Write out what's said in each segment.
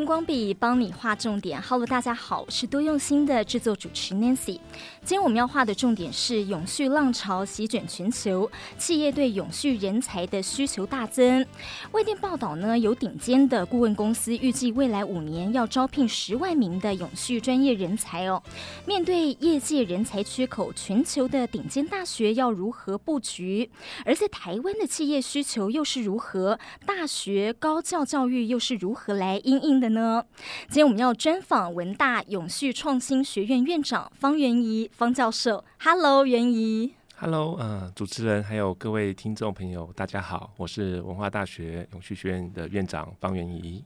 荧光笔帮你画重点。 Hello， 大家好，我是多用心的制作主持 Nancy。 今天我们要画的重点是永续浪潮席卷全球，企业对永续人才的需求大增。外电报道呢，有顶尖的顾问公司预计未来5年要招聘10万名的永续专业人才哦。面对业界人才缺口，全球的顶尖大学要如何布局？而在台湾的企业需求又是如何？大学高教育又是如何来因应的呢？今天我们要专访文大永续创新学院院长方元仪方教授。 Hello 元仪。 Hello， 主持人还有各位听众朋友大家好，我是文化大学永续学院的院长方元仪。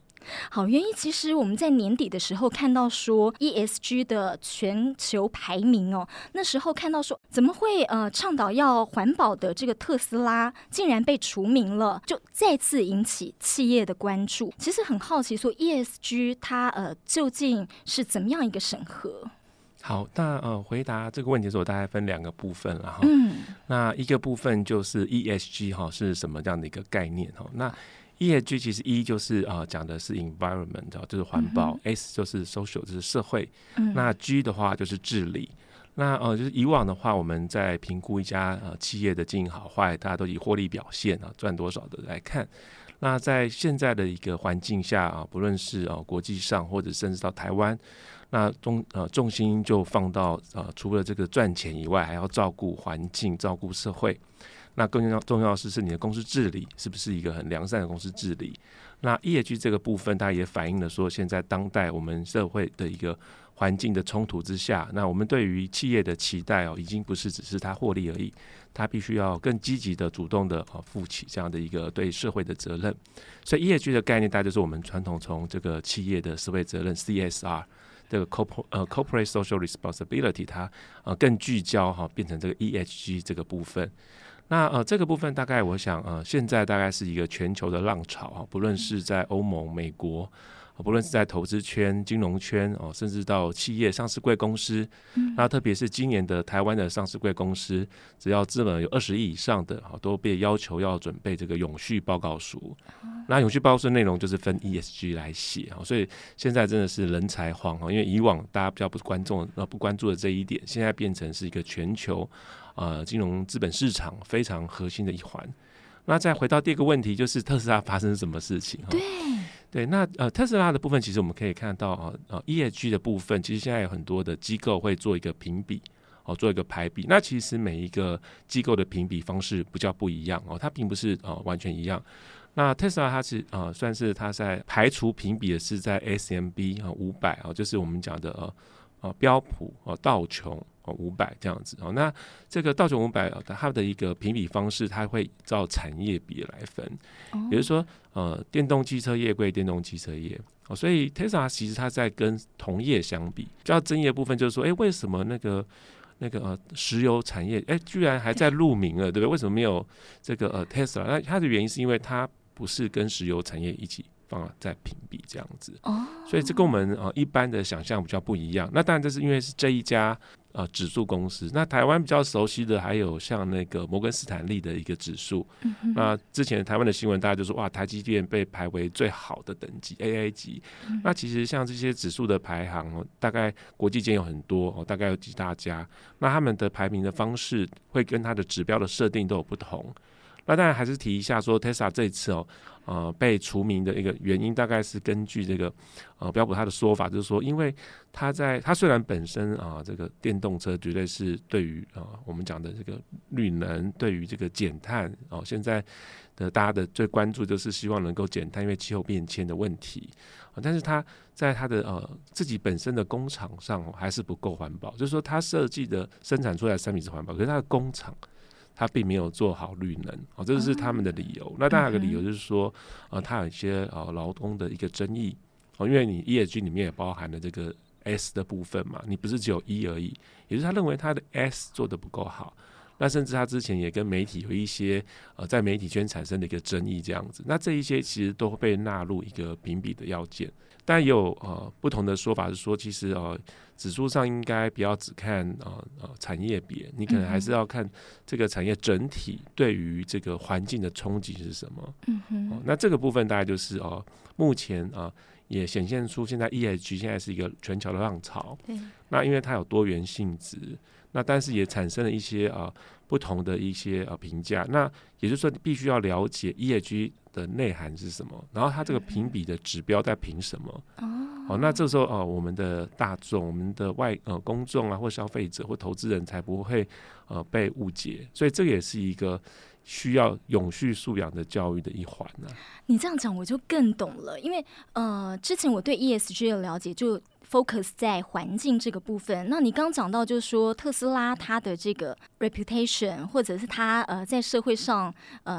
好，元仪，其实我们在年底的时候看到说 ESG 的全球排名哦，那时候看到说怎么会倡导要环保的这个特斯拉竟然被除名了，就再次引起企业的关注。其实很好奇说 ESG 它究竟是怎么样一个审核？好，那回答这个问题的时候，大概分两个部分啦。那一个部分就是 ESG 是什么这样的一个概念。那ESG 其实 E 就是讲的是 environment， 就是环保，S 就是 social， 就是社会，那 G 的话就是治理。那就是以往的话，我们在评估一家企业的经营好坏，大家都以获利表现赚多少的来看。那在现在的一个环境下不论是国际上或者甚至到台湾，那重心就放到除了这个赚钱以外，还要照顾环境，照顾社会。那更重要的是你的公司治理是不是一个很良善的公司治理。那 ESG 这个部分它也反映了说现在当代我们社会的一个环境的冲突之下，那我们对于企业的期待已经不是只是它获利而已，它必须要更积极的主动的负起这样的一个对社会的责任。所以 ESG 的概念大概就是我们传统从这个企业的社会责任 CSR 这个 Corporate Social Responsibility 它更聚焦变成这个 ESG 这个部分。那这个部分大概我想现在大概是一个全球的浪潮不论是在欧盟、美国，不论是在投资圈、金融圈甚至到企业上市柜公司。那特别是今年的台湾的上市柜公司，只要资本有20亿以上的都被要求要准备这个永续报告书。那永续报告书内容就是分 ESG 来写所以现在真的是人才荒因为以往大家比较不关注的这一点，现在变成是一个全球金融资本市场非常核心的一环。那再回到第二个问题，就是特斯拉发生什么事情。对，那特斯拉的部分其实我们可以看到ESG 的部分其实现在有很多的机构会做一个评比做一个排比。那其实每一个机构的评比方式比较不一样它并不是完全一样。那 Tesla 它是算是它在排除评比的是在 S&P 500就是我们讲的标普道琼500这样子那这个道琼500它的一个评比方式，它会照产业比来分也就是说电动汽车业归电动汽车业所以 Tesla 其实它在跟同业相比比较争议的部分就是说为什么那个石油产业居然还在入名了，对不对？为什么没有这个Tesla？ 那它的原因是因为它不是跟石油产业一起放在评比这样子所以这跟我们一般的想象比较不一样。那当然这是因为是这一家指数公司。那台湾比较熟悉的还有像那个摩根斯坦利的一个指数那之前台湾的新闻大家就说哇，台积电被排为最好的等级 AA 级那其实像这些指数的排行大概国际间有很多大概有几大家，那他们的排名的方式会跟它的指标的设定都有不同。那当然还是提一下说 Tesla 这一次被除名的一个原因，大概是根据这个标普他的说法，就是说因为他虽然本身这个电动车绝对是对于我们讲的这个绿能，对于这个减碳现在的大家的最关注就是希望能够减碳，因为气候变迁的问题但是他在他的自己本身的工厂上还是不够环保，就是说他设计的生产出来的产品是环保，可是他的工厂他并没有做好绿能这是他们的理由。那当然有个理由就是说他有一些劳工的一个争议因为你 ESG 里面也包含了这个 S 的部分嘛，你不是只有 E 而已，也就是他认为他的 S 做得不够好。那甚至他之前也跟媒体有一些在媒体圈产生的一个争议这样子，那这一些其实都会被纳入一个评比的要件。但也有不同的说法是说其实指数上应该不要只看产业别，你可能还是要看这个产业整体对于这个环境的冲击是什么那这个部分大概就是目前也显现出现在 ESG 现在是一个全球的浪潮。那因为它有多元性质，那但是也产生了一些不同的一些评价。那也就是说必须要了解 ESG 的内涵是什么，然后它这个评比的指标在评什么。那这时候我们的大众，我们的公众啊，或消费者或投资人才不会被误解。所以这也是一个需要永续素养的教育的一环啊。你这样讲我就更懂了，因为之前我对 ESG 的了解就 focus 在环境这个部分。那你刚讲到就是说特斯拉它的这个 reputation 或者是它在社会上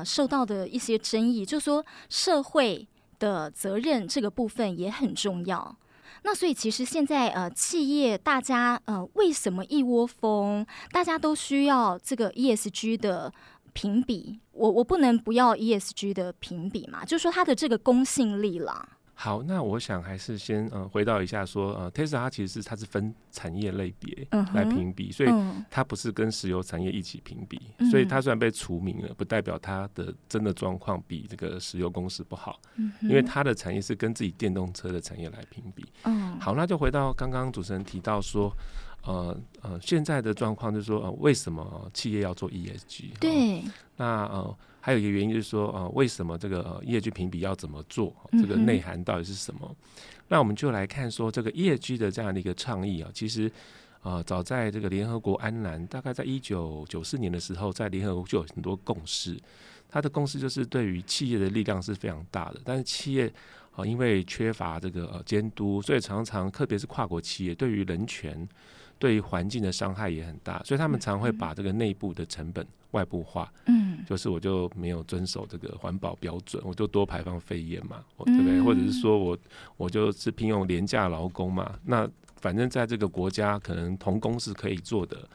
受到的一些争议，就是说社会的责任这个部分也很重要。那所以其实现在企业大家为什么一窝蜂大家都需要这个 ESG 的评比？我不能不要 ESG 的评比嘛，就是说它的这个公信力啦。好，那我想还是先回到一下说Tesla 它其实它是分产业类别来评比，所以它不是跟石油产业一起评比，所以它虽然被除名了，不代表它的真的状况比这个石油公司不好，因为它的产业是跟自己电动车的产业来评比。好，那就回到刚刚主持人提到说现在的状况就是说为什么企业要做 ESG？ 对，那还有一个原因就是说为什么这个ESG 评比要怎么做，这个内涵到底是什么？那我们就来看说这个 ESG 的这样的一个倡议其实早在这个联合国安南大概在1994年的时候，在联合国就有很多共识。它的共识就是对于企业的力量是非常大的，但是企业因为缺乏这个监督，所以常常特别是跨国企业对于人权对于环境的伤害也很大，所以他们常会把这个内部的成本外部化，就是我就没有遵守这个环保标准，我就多排放废烟嘛，对不对？或者是说我就是聘用廉价劳工嘛，那反正在这个国家可能同工是可以做的，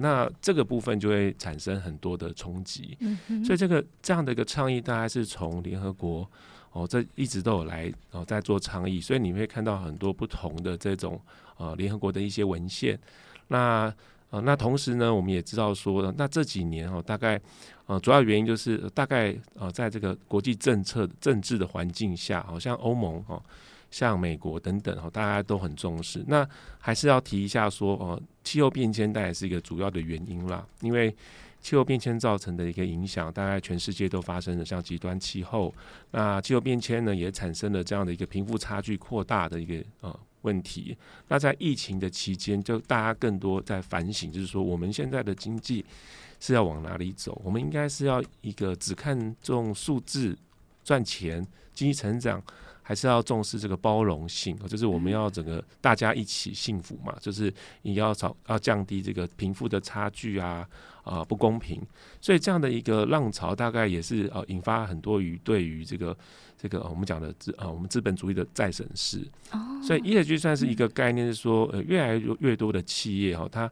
那这个部分就会产生很多的冲击。所以这样的一个倡议大概是从联合国这一直都有来在做倡议，所以你会看到很多不同的这种联合国的一些文献。那同时呢，我们也知道说，那这几年大概主要原因就是大概在这个国际政治的环境下，好像欧盟像美国等等大家都很重视。那还是要提一下说气候变迁当然是一个主要的原因啦，因为气候变迁造成的一个影响，大概全世界都发生了像极端气候。那气候变迁呢，也产生了这样的一个贫富差距扩大的一个问题。那在疫情的期间，就大家更多在反省，就是说我们现在的经济是要往哪里走？我们应该是要一个只看重数字赚钱、经济成长，还是要重视这个包容性？就是我们要整个大家一起幸福嘛，就是你要降低这个贫富的差距啊不公平。所以这样的一个浪潮大概也是引发很多对于这个我们讲的我们资本主义的再审视。所以 ESG 算是一个概念，是说越来越多的企业它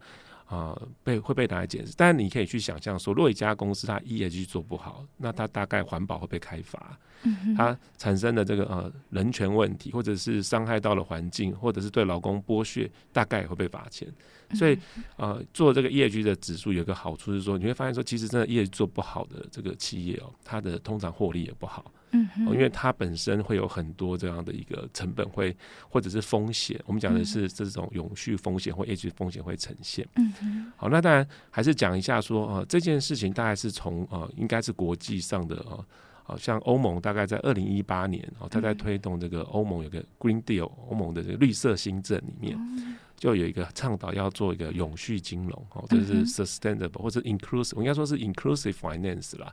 会被拿来检视，但你可以去想象说，若一家公司它 ESG 做不好，那它大概环保会被开罚，它产生的这个人权问题，或者是伤害到了环境，或者是对劳工剥削，大概也会被罚钱。所以做这个 ESG 的指数有一个好处是说，你会发现说，其实真的 ESG 做不好的这个企业它的通常获利也不好。因为它本身会有很多这样的一个成本或者是风险，我们讲的是这种永续风险或 ESG 风险会呈现。好，那当然还是讲一下说这件事情大概是从应该是国际上的像欧盟大概在2018年它在推动这个欧盟有个 Green Deal， 欧盟的这个绿色新政里面就有一个倡导要做一个永续金融，这是 sustainable 或者 inclusive， 我应该说是 inclusive finance 啦，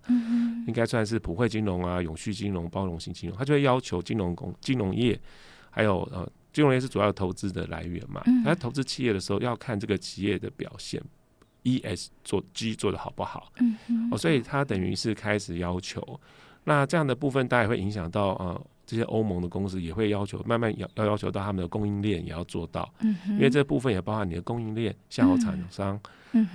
应该算是普惠金融啊、永续金融、包容性金融。它就会要求金融业，还有金融业是主要投资的来源嘛，它投资企业的时候要看这个企业的表现。ESG 做得好不好？所以它等于是开始要求，那这样的部分大概会影响到这些欧盟的公司也会要求慢慢要要求到他们的供应链也要做到，因为这部分也包含你的供应链、下游厂商。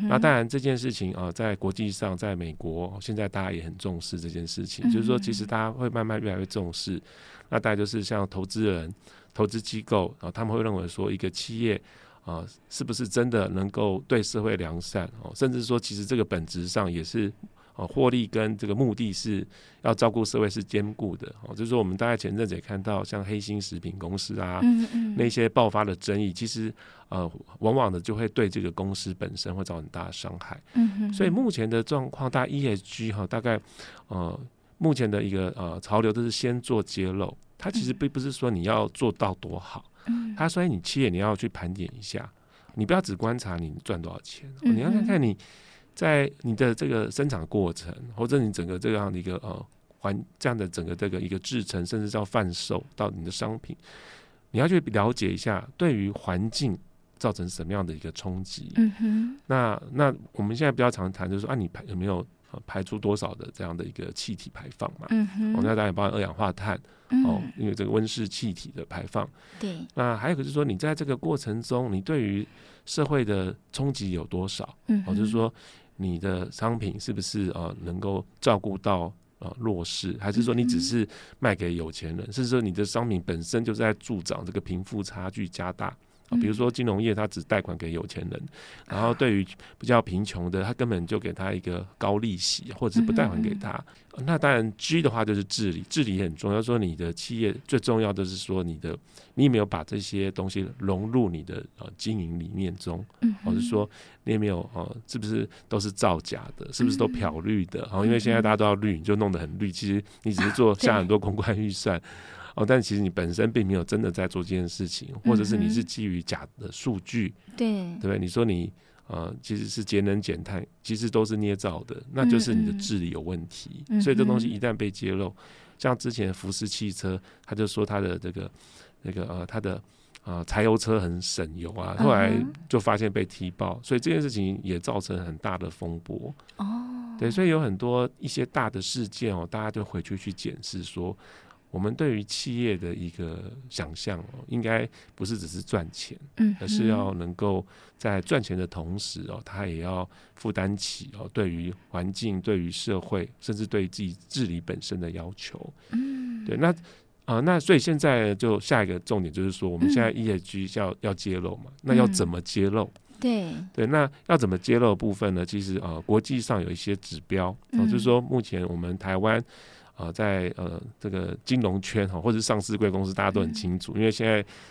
那当然这件事情在国际上，在美国现在大家也很重视这件事情，就是说其实大家会慢慢越来越重视。那大概就是像投资人、投资机构他们会认为说一个企业是不是真的能够对社会良善甚至说其实这个本质上也是获利跟这个目的是要照顾社会是兼顾的，就是说我们大概前阵子也看到像黑心食品公司啊，那些爆发的争议，其实往往的就会对这个公司本身会造成很大的伤害。所以目前的状况，大概 ESG 大概目前的一个潮流都是先做揭露，它其实并不是说你要做到多好，它所以你企业你要去盘点一下，你不要只观察你赚多少钱，你要看看你在你的这个生产过程，或者你整个这样的一个这样的整个这个一个制程，甚至到贩售到你的商品，你要去了解一下对于环境造成什么样的一个冲击。那我们现在比较常谈就是说你有没有排出多少的这样的一个气体排放嘛？那当然包括二氧化碳，因为这个温室气体的排放。对，那还有就是说，你在这个过程中，你对于社会的冲击有多少？就是说你的商品是不是能够照顾到弱势，还是说你只是卖给有钱人？甚至说你的商品本身就在助长这个贫富差距加大。比如说金融业它只贷款给有钱人，然后对于比较贫穷的它根本就给他一个高利息，或者是不贷款给他。那当然 G 的话就是治理，治理很重要，说你的企业最重要的是说你有没有把这些东西融入你的经营理念中，或者说你有没有是不是都是造假的，是不是都漂绿的，因为现在大家都要绿，你就弄得很绿，其实你只是做下很多公关预算，但其实你本身并没有真的在做这件事情，或者是你是基于假的数据，对不对？你说你其实是节能减碳，其实都是捏造的，那就是你的治理有问题。所以这东西一旦被揭露，像之前福斯汽车，他就说他的这个他的柴油车很省油啊，后来就发现被踢爆，所以这件事情也造成很大的风波。对，所以有很多一些大的事件大家就回去去检视说。我们对于企业的一个想象应该不是只是赚钱，而是要能够在赚钱的同时它也要负担起对于环境、对于社会，甚至对于自己治理本身的要求。对，那所以现在就下一个重点就是说，我们现在 ESG 要揭露嘛，那要怎么揭露？对，那要怎么揭露的部分呢？其实国际上有一些指标，就是说目前我们台湾。在这个金融圈或者上市贵公司，大家都很清楚，因为现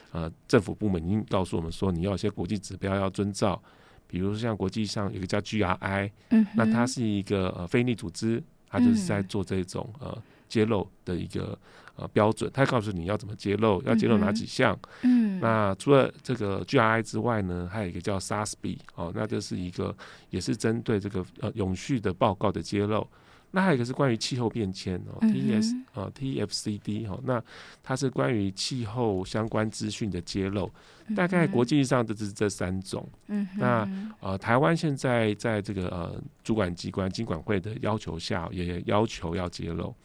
在政府部门已经告诉我们说，你要有些国际指标要遵照，比如像国际上有一个叫 GRI， 那它是一个非营利组织，它就是在做这种揭露的一个标准，它告诉你要怎么揭露，要揭露哪几项。那除了这个 GRI 之外呢，还有一个叫 SASB， 那这是一个也是针对这个永续的报告的揭露。那还有一个是关于气候变迁TFCD， 那它是关于气候相关资讯的揭露，大概国际上就是这三种。那台湾现在在这个主管机关金管会的要求下，也要求要揭露。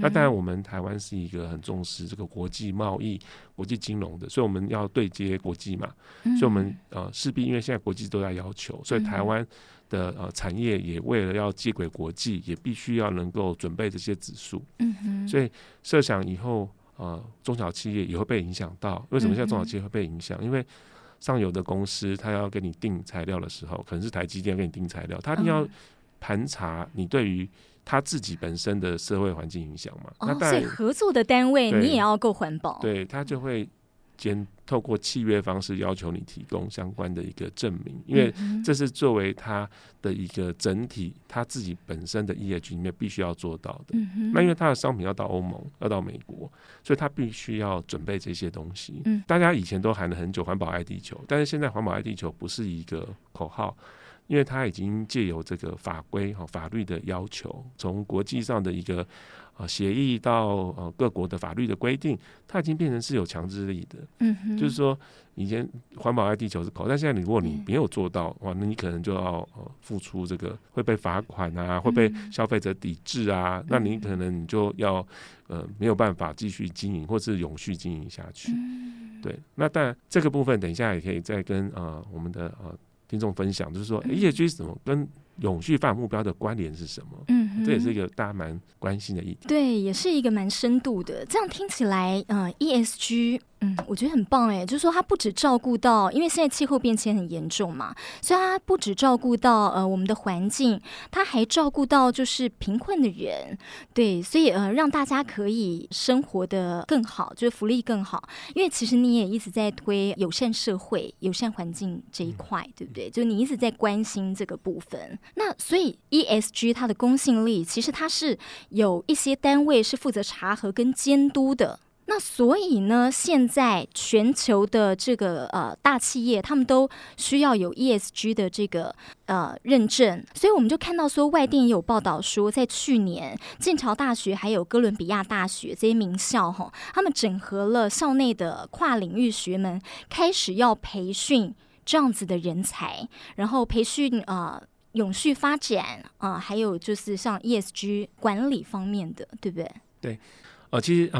那当然我们台湾是一个很重视这个国际贸易、国际金融的，所以我们要对接国际嘛，所以我们势必因为现在国际都在要求，所以台湾的产业也为了要接轨国际，也必须要能够准备这些指数。所以设想以后中小企业也会被影响到。为什么现在中小企业会被影响？因为上游的公司他要给你订材料的时候，可能是台积电给你订材料，他一定要盘查你对于他自己本身的社会环境影响嘛。那所以合作的单位你也要够环保。对，他就会透过契约方式要求你提供相关的一个证明，因为这是作为他的一个整体，他自己本身的 ESG 里面必须要做到的。那因为他的商品要到欧盟，要到美国，所以他必须要准备这些东西。大家以前都喊了很久环保爱地球，但是现在环保爱地球不是一个口号，因为他已经借由这个法规、法律的要求，从国际上的一个协议到各国的法律的规定，它已经变成是有强制力的。就是说以前环保爱地球是口，但现在如果你没有做到，那你可能就要付出这个会被罚款啊，会被消费者抵制啊，那你可能你就要没有办法继续经营或是永续经营下去。对，那当然这个部分等一下也可以再跟我们的听众分享，就是说 ESG 怎么跟永续发展目标的关联是什么？嗯，这也是一个大家蛮关心的议题。对，也是一个蛮深度的。这样听起来，ESG。嗯，我觉得很棒哎，就是说它不只照顾到，因为现在气候变迁很严重嘛，所以它不只照顾到我们的环境，它还照顾到就是贫困的人，对，所以让大家可以生活的更好，就是福利更好。因为其实你也一直在推友善社会、友善环境这一块，对不对？就你一直在关心这个部分。那所以 ESG 它的公信力，其实它是有一些单位是负责查核跟监督的。那所以呢，现在全球的这个大企业，他们都需要有 ESG 的这个认证，所以我们就看到说，外电也有报道说，在去年剑桥大学还有哥伦比亚大学这些名校哈，他们整合了校内的跨领域学门，开始要培训这样子的人才，然后培训永续发展还有就是像 ESG 管理方面的，对不对？对，其实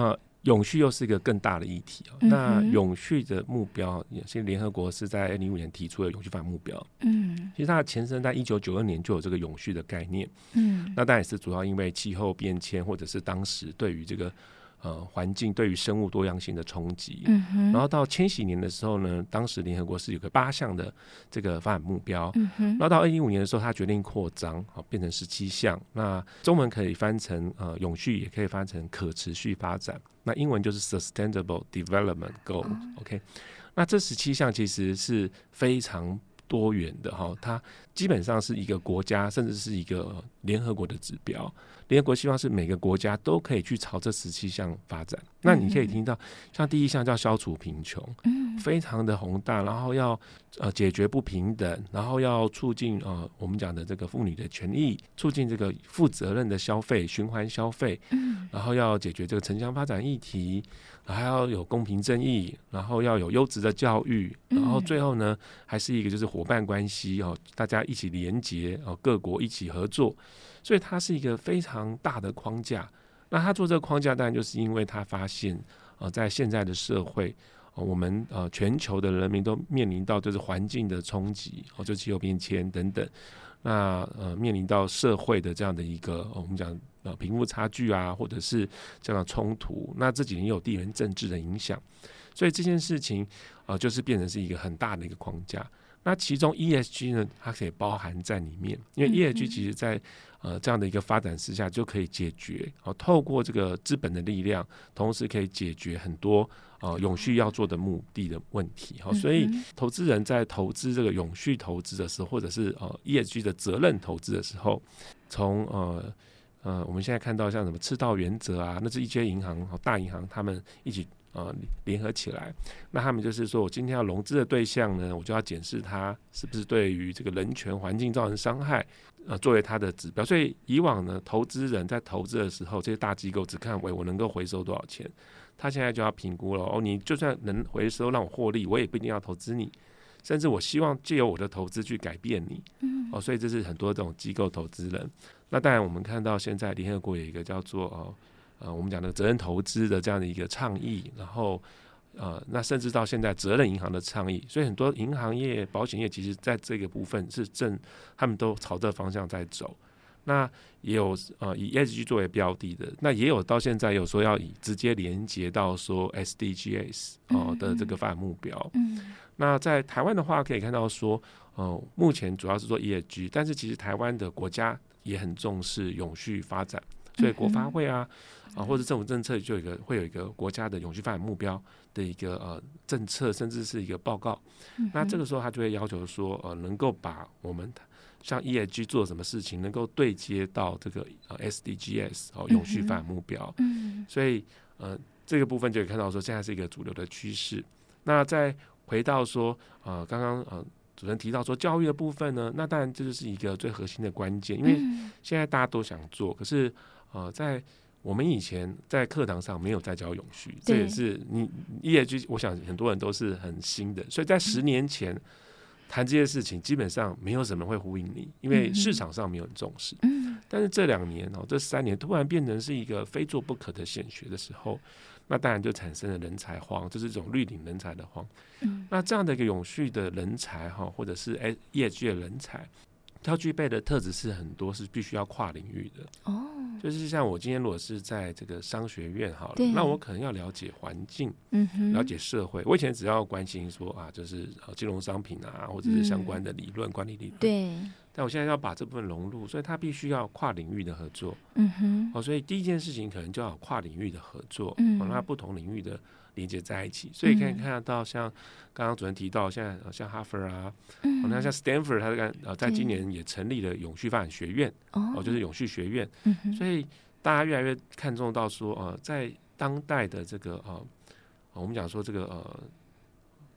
永续又是一个更大的议题。那永续的目标，现在联合国是在2005年提出了永续发展目标。嗯，其实它的前身在1992年就有这个永续的概念。嗯，那当然也是主要因为气候变迁，或者是当时对于这个环境对于生物多样性的冲击。嗯，然后到2000禧年的时候呢，当时联合国是有个8项的这个发展目标。嗯，然后到2015年的时候，它决定扩张，变成17项。那中文可以翻成永续，也可以翻成可持续发展。那英文就是 Sustainable Development Goal。OK， 那这17项其实是非常多元的哈，它基本上是一个国家，甚至是一个联合国的指标。联合国希望是每个国家都可以去朝这17项发展。那你可以听到，像第1项叫消除贫穷，非常的宏大，然后要解决不平等，然后要促进我们讲的这个妇女的权益，促进这个负责任的消费、循环消费，然后要解决这个城乡发展议题，还要有公平正义，然后要有优质的教育，然后最后呢，还是一个就是伙伴关系，大家一起连结，各国一起合作，所以它是一个非常大的框架。那他做这个框架，当然就是因为他发现在现在的社会我们全球的人民都面临到就是环境的冲击，就气候变迁等等，那面临到社会的这样的一个我们讲贫富差距啊，或者是这样的冲突，那这几年有地缘政治的影响，所以这件事情就是变成是一个很大的一个框架。那其中 ESG 呢，它可以包含在里面，因为 ESG 其实在这样的一个发展之下就可以解决，透过这个资本的力量，同时可以解决很多永续要做的目的的问题，所以投资人在投资这个永续投资的时候，或者是ESG 的责任投资的时候，从我们现在看到像什么赤道原则啊，那是一些银行大银行他们一起联合起来，那他们就是说，我今天要融资的对象呢，我就要检视它是不是对于这个人权环境造成伤害作为它的指标。所以以往呢，投资人在投资的时候，这些大机构只看我能够回收多少钱，他现在就要评估了，你就算能回收让我获利，我也不一定要投资你，甚至我希望借由我的投资去改变你，所以这是很多这种机构投资人。那当然我们看到现在联合国有一个叫做我们讲的责任投资的这样的一个倡议，然后那甚至到现在责任银行的倡议，所以很多银行业、保险业其实在这个部分是他们都朝这方向在走。那也有以 ESG 作为标的的，那也有到现在有说要以直接连接到说 SDGs 的这个发展目标。那在台湾的话可以看到说目前主要是做 ESG， 但是其实台湾的国家也很重视永续发展，所以国发会啊，或者政府政策就会有一个国家的永续发展目标的一个政策，甚至是一个报告。那这个时候他就会要求说能够把我们像 ESG 做什么事情能够对接到这个SDGs 永续发展目标。所以这个部分就可以看到说现在是一个主流的趋势。那再回到说刚刚主持人提到说教育的部分呢，那当然这就是一个最核心的关键，因为现在大家都想做，可是在我们以前在课堂上没有在教永续，这也是你 ESG 我想很多人都是很新的，所以在10年前谈这些事情基本上没有什么会呼应你，因为市场上没有人重视。但是这2年这3年突然变成是一个非做不可的显学的时候，那当然就产生了人才荒，就是一种绿领人才的荒。那这样的一个永续的人才或者是 ESG 的人才，要具备的特质是很多，是必须要跨领域的。哦，就是像我今天如果是在这个商学院好了，那我可能要了解环境，了解社会。我以前只要关心说啊，就是金融商品啊，或者是相关的理论、管理理论。对。但我现在要把这部分融入，所以它必须要跨领域的合作。嗯哼。哦，所以第一件事情可能就要有跨领域的合作，把它不同领域的连接在一起。所以可以看到，像刚刚主任提到，现在像哈佛啊，那像 Stanford， 它在今年也成立了永续发展学院，哦，就是永续学院。所以大家越来越看重到说，在当代的这个我们讲说这个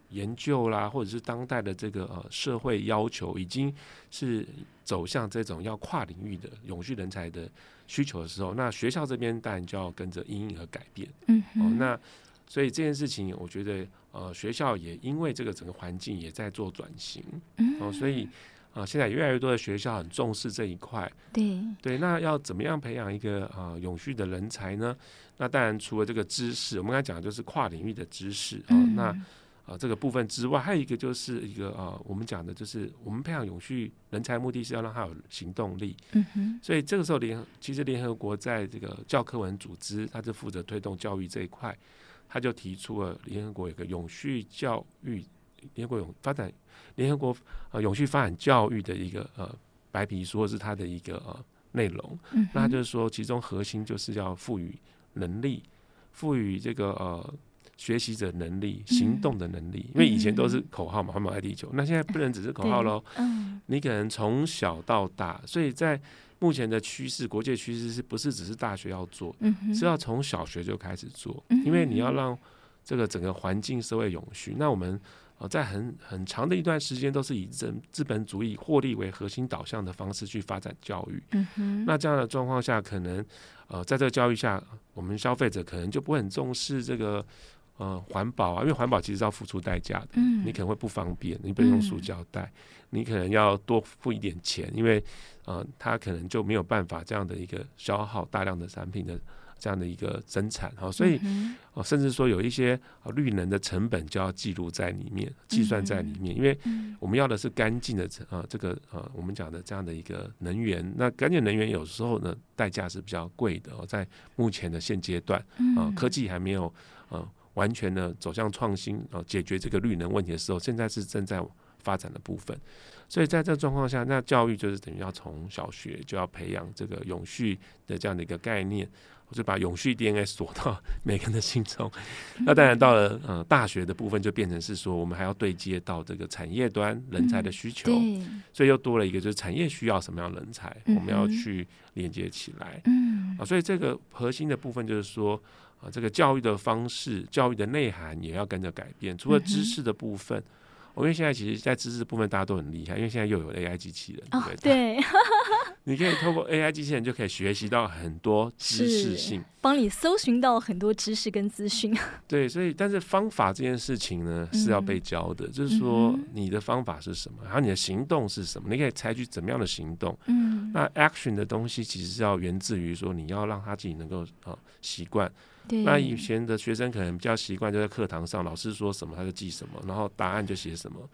研究啦，或者是当代的这个社会要求，已经是走向这种要跨领域的永续人才的需求的时候，那学校这边当然就要跟着因应和改变。那所以这件事情，我觉得学校也因为这个整个环境也在做转型，所以现在越来越多的学校很重视这一块。对，那要怎么样培养一个永续的人才呢？那当然除了这个知识，我们刚才讲的就是跨领域的知识那这个部分之外，还有一个就是一个我们讲的就是我们培养永续人才的目的是要让他有行动力。所以这个时候联合国在这个教科文组织，他就负责推动教育这一块，他就提出了联合国有个永续教育，联合国永续发展教育的一个白皮书是他的一个内容。那他就是说，其中核心就是要赋予能力，赋予这个学习者能力、行动的能力，因为以前都是口号嘛，环保爱地球。那现在不能只是口号喽，你可能从小到大。所以在目前的趋势，国际趋势是不是只是大学要做，是要从小学就开始做，因为你要让这个整个环境社会永续。那我们在很长的一段时间都是以资本主义获利为核心导向的方式去发展教育。那这样的状况下，可能在这个教育下，我们消费者可能就不会很重视这个环保啊，因为环保其实是要付出代价的，你可能会不方便，你不能用塑胶袋，你可能要多付一点钱，因为它可能就没有办法这样的一个消耗大量的产品的这样的一个生产。所以甚至说有一些绿能的成本就要记录在里面，计算在里面，因为我们要的是干净的这个我们讲的这样的一个能源。那干净能源有时候呢代价是比较贵的，在目前的现阶段科技还没有完全的走向创新解决这个绿能问题的时候，现在是正在发展的部分。所以在这状况下，那教育就是等于要从小学就要培养这个永续的这样的一个概念，就把永续 DNA 锁到每个人的心中。那当然到了大学的部分，就变成是说我们还要对接到这个产业端人才的需求，所以又多了一个就是产业需要什么样的人才，我们要去连接起来。所以这个核心的部分就是说这个教育的方式、教育的内涵也要跟着改变。除了知识的部分，因为现在其实在知识部分大家都很厉害，因为现在又有 AI 机器人，对，你可以透过 AI 机器人就可以学习到很多知识性，帮你搜寻到很多知识跟资讯。对，所以但是方法这件事情呢是要被教的，就是说你的方法是什么，然后你的行动是什么，你可以采取怎么样的行动。那 action 的东西其实是要源自于说你要让他自己能够习惯。那以前的学生可能比较习惯就在课堂上，老师说什么他就记什么，然后答案就写什么。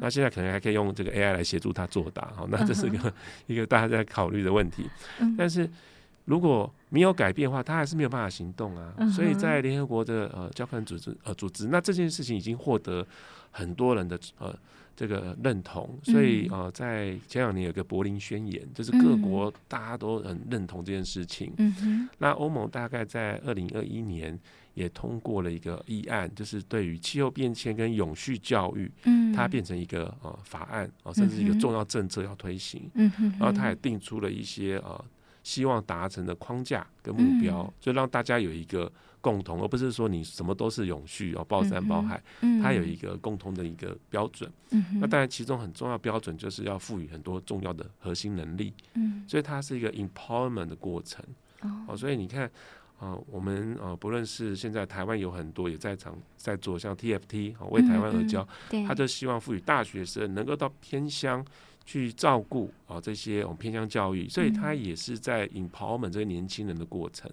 那现在可能还可以用这个 AI 来协助他作答。那这是一个大家在考虑的问题。但是如果没有改变的话，他还是没有办法行动啊。所以在联合国的教科文组织，那这件事情已经获得很多人的这个认同。所以在前两年有个柏林宣言，就是各国大家都很认同这件事情。那欧盟大概在2021年也通过了一个议案，就是对于气候变迁跟永续教育，它变成一个法案，甚至一个重要政策要推行。然后它也定出了一些希望达成的框架跟目标，就让大家有一个共同，而不是说你什么都是永续包山包海，它有一个共同的一个标准。那当然其中很重要的标准就是要赋予很多重要的核心能力，所以它是一个 empowerment 的过程。所以你看我们不论是现在台湾有很多也在做像 TFT 为台湾而教，它就希望赋予大学生能够到偏乡去照顾这些偏向教育，所以它也是在 empowerment 这个年轻人的过程。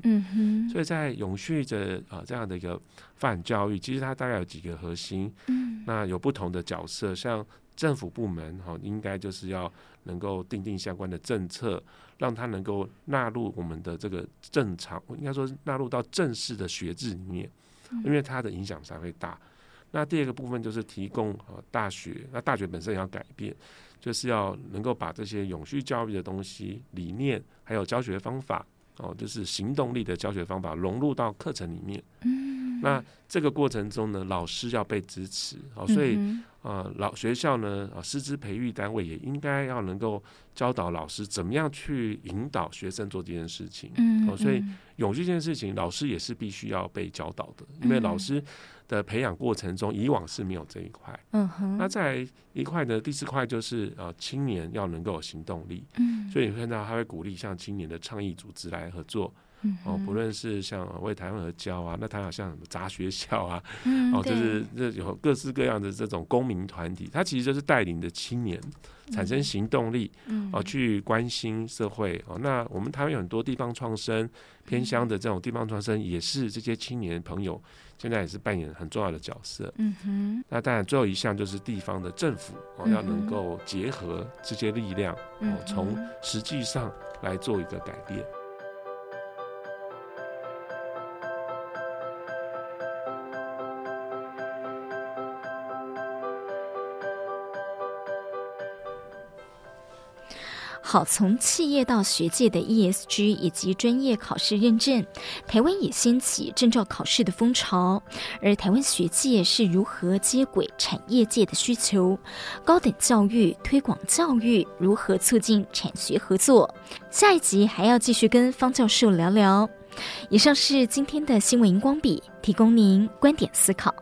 所以在永续的这样的一个发展教育，其实它大概有几个核心，那有不同的角色，像政府部门应该就是要能够订定相关的政策，让它能够纳入我们的这个正常，应该说纳入到正式的学制里面，因为它的影响才会大。那第二个部分就是提供大学，那大学本身也要改变，就是要能够把这些永续教育的东西、理念，还有教学方法，就是行动力的教学方法融入到课程里面。那这个过程中呢，老师要被支持，所以学校呢，师资培育单位也应该要能够教导老师怎么样去引导学生做这件事情。所以永续这件事情，老师也是必须要被教导的，因为老师的培养过程中，以往是没有这一块。那再来一块呢，第四块就是青年要能够有行动力。所以你看到他会鼓励像青年的倡议组织来合作。不论是像为台湾而教啊，那台湾好像杂学校啊，就是有各式各样的这种公民团体，它其实就是带领着青年产生行动力，去关心社会。那我们台湾有很多地方创生，偏乡的这种地方创生也是这些青年朋友现在也是扮演很重要的角色。那当然最后一项就是地方的政府，要能够结合这些力量，从实际上来做一个改变。好，从企业到学界的 ESG 以及专业考试认证，台湾也掀起证照考试的风潮。而台湾学界是如何接轨产业界的需求？高等教育推广教育如何促进产学合作？下一集还要继续跟方教授聊聊。以上是今天的新闻荧光笔，提供您观点思考。